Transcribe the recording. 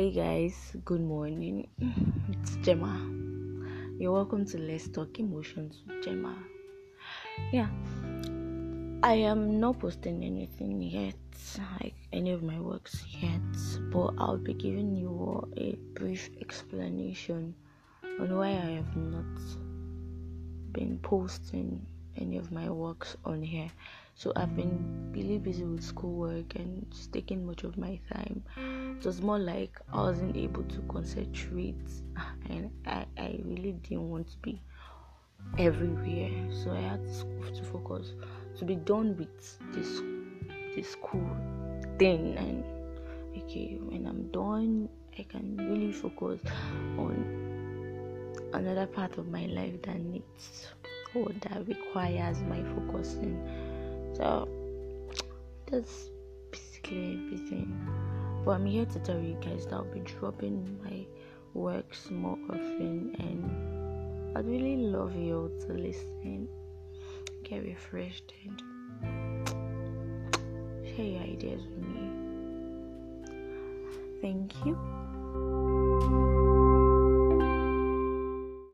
Hey guys, good morning. It's Gemma. You're welcome to Let's Talk Emotions with Gemma. Yeah, I am not posting anything yet, like any of my works yet, but I'll be giving you a brief explanation on why I have not been posting any of my works on here. So I've been really busy with schoolwork and just taking much of my time. It was more like I wasn't able to concentrate, and I really didn't want to be everywhere. So I had to focus, to be done with this school thing. And okay, when I'm done, I can really focus on another part of my life that needs or that requires my focusing. So that's basically everything. But I'm here to tell you guys that I'll be dropping my works more often, and I'd really love you all to listen, get refreshed, and share your ideas with me. Thank you.